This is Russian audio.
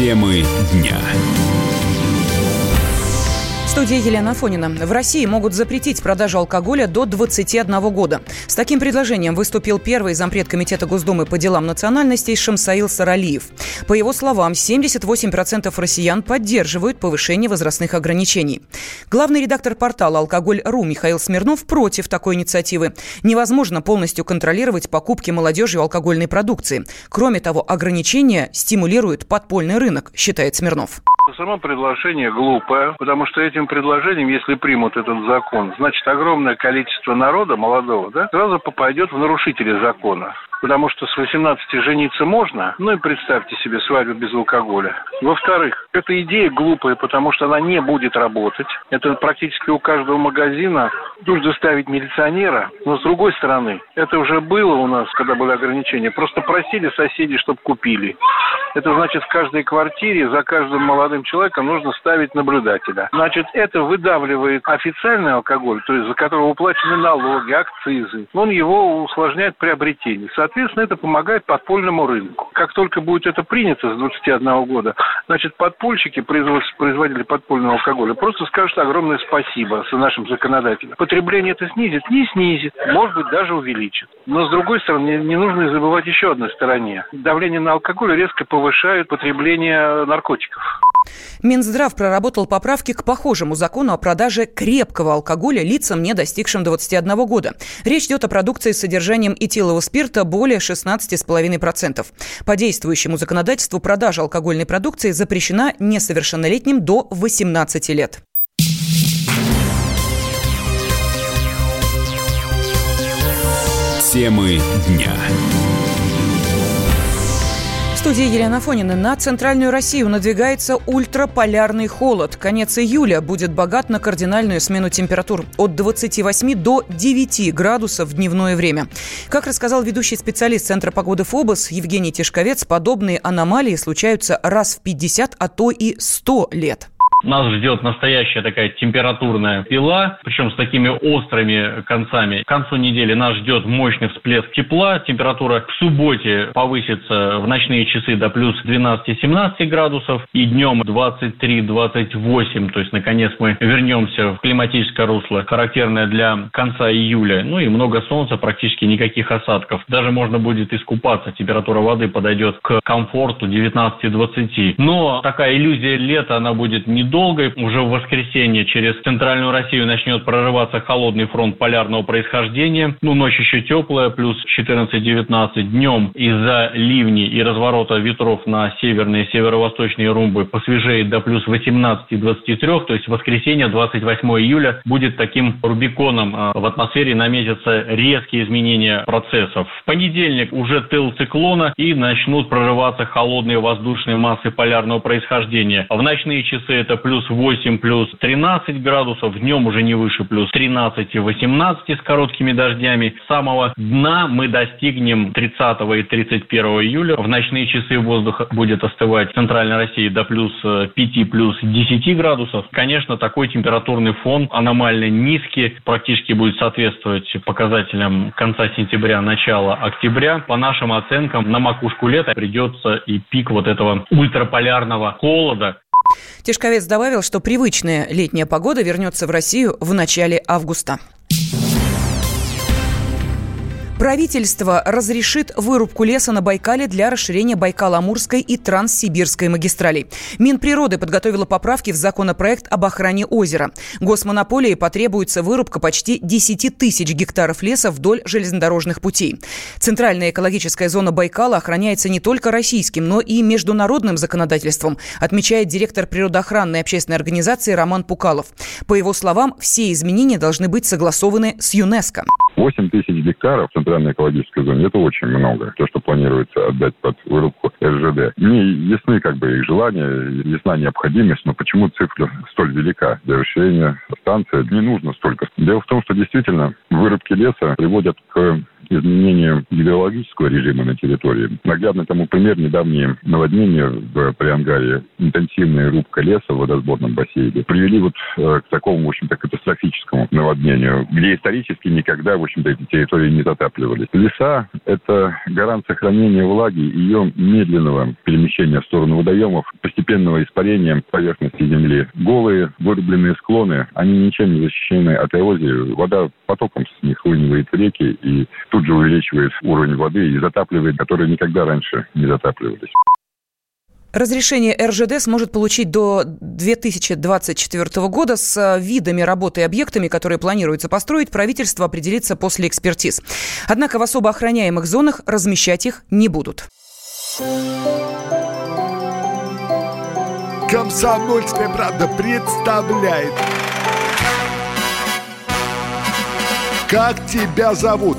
Темы дня. В студии Елена Афонина. В России могут запретить продажу алкоголя до 21 года. С таким предложением выступил первый зампред комитета Госдумы по делам национальностей Шамсаил Саралиев. По его словам, 78% россиян поддерживают повышение возрастных ограничений. Главный редактор портала «Алкоголь РУ» Михаил Смирнов против такой инициативы. Невозможно полностью контролировать покупки молодежью алкогольной продукции. Кроме того, ограничения стимулируют подпольный рынок, считает Смирнов. Само предложение глупое, потому что этим предложением, если примут этот закон, значит, огромное количество народа молодого, да, сразу попадет в нарушители закона. Потому что с 18 жениться можно, ну и представьте себе свадьбу без алкоголя. Во-вторых, эта идея глупая, потому что она не будет работать. Это практически у каждого магазина нужно ставить милиционера. Но с другой стороны, это уже было у нас, когда были ограничения. Просто просили соседей, чтобы купили. Это значит, в каждой квартире за каждым молодым человеком нужно ставить наблюдателя. Значит, это выдавливает официальный алкоголь, то есть за которого уплачены налоги, акцизы. Он его усложняет приобретение. Соответственно, это помогает подпольному рынку. Как только будет это принято с 21 года, значит, подпольщики, производители подпольного алкоголя, просто скажут огромное спасибо нашим законодателям. Потребление это снизит? Не снизит. Может быть, даже увеличит. Но, с другой стороны, не нужно забывать еще одной стороне. Давление на алкоголь резко повышает потребление наркотиков. Минздрав проработал поправки к похожему закону о продаже крепкого алкоголя лицам, не достигшим 21 года. Речь идет о продукции с содержанием этилового спирта более 16,5%. По действующему законодательству продажа алкогольной продукции запрещена несовершеннолетним до 18 лет. Темы дня. В студии Елена Афонина. На Центральную Россию надвигается ультраполярный холод. Конец июля будет богат на кардинальную смену температур от 28 до 9 градусов в дневное время. Как рассказал ведущий специалист Центра погоды ФОБОС Евгений Тишковец, подобные аномалии случаются раз в 50, а то и 100 лет. Нас ждет настоящая такая температурная пила, причем с такими острыми концами. К концу недели нас ждет мощный всплеск тепла. Температура в субботе повысится в ночные часы до плюс 12-17 градусов и днем 23-28. То есть, наконец, мы вернемся в климатическое русло, характерное для конца июля. Ну и много солнца, практически никаких осадков. Даже можно будет искупаться. Температура воды подойдет к комфорту 19-20. Но такая иллюзия лета, она будет недолго. Уже в воскресенье через Центральную Россию начнет прорываться холодный фронт полярного происхождения. Ночь еще теплая, плюс 14-19. Днем из-за ливней и разворота ветров на северные и северо-восточные румбы посвежеет до плюс 18-23. То есть воскресенье, 28 июля, будет таким рубиконом. В атмосфере наметятся резкие изменения процессов. В понедельник уже тыл циклона и начнут прорываться холодные воздушные массы полярного происхождения. В ночные часы это плюс 8, плюс 13 градусов. Днем уже не выше плюс 13 и 18 с короткими дождями. С самого дна мы достигнем 30 и 31 июля. В ночные часы воздух будет остывать в Центральной России до плюс 5, плюс 10 градусов. Конечно, такой температурный фон аномально низкий. Практически будет соответствовать показателям конца сентября, начала октября. По нашим оценкам, на макушку лета придется и пик вот этого ультраполярного холода. Тишковец добавил, что привычная летняя погода вернется в Россию в начале августа. Правительство разрешит вырубку леса на Байкале для расширения Байкало-Амурской и Транссибирской магистралей. Минприроды подготовила поправки в законопроект об охране озера. Госмонополии потребуется вырубка почти 10 тысяч гектаров леса вдоль железнодорожных путей. Центральная экологическая зона Байкала охраняется не только российским, но и международным законодательством, отмечает директор природоохранной общественной организации Роман Пукалов. По его словам, все изменения должны быть согласованы с ЮНЕСКо. 8 тысяч гектаров в центральной экологической зоне – это очень много. То, что планируется отдать под вырубку РЖД. Не ясны их желания, ясна необходимость, но почему цифра столь велика? Для расширения станции не нужно столько. Дело в том, что действительно вырубки леса приводят к изменением гидрологического режима на территории. Наглядно тому пример недавние наводнения в Приангарье, интенсивная рубка леса в водосборном бассейне привели вот к такому, в общем-то, катастрофическому наводнению, где исторически никогда, в общем-то, эти территории не затапливались. Леса – это гарант сохранения влаги и ее медленного перемещения в сторону водоемов, постепенного испарения поверхности земли. Голые вырубленные склоны, они ничем не защищены от эрозии. Вода потоком с них хлынивает в реки и тут же увеличивает уровень воды и затапливает, которые никогда раньше не затапливались. Разрешение РЖД сможет получить до 2024 года. С видами работы и объектами, которые планируется построить, правительство определится после экспертиз. Однако в особо охраняемых зонах размещать их не будут. Комсомольская правда представляет. Как тебя зовут?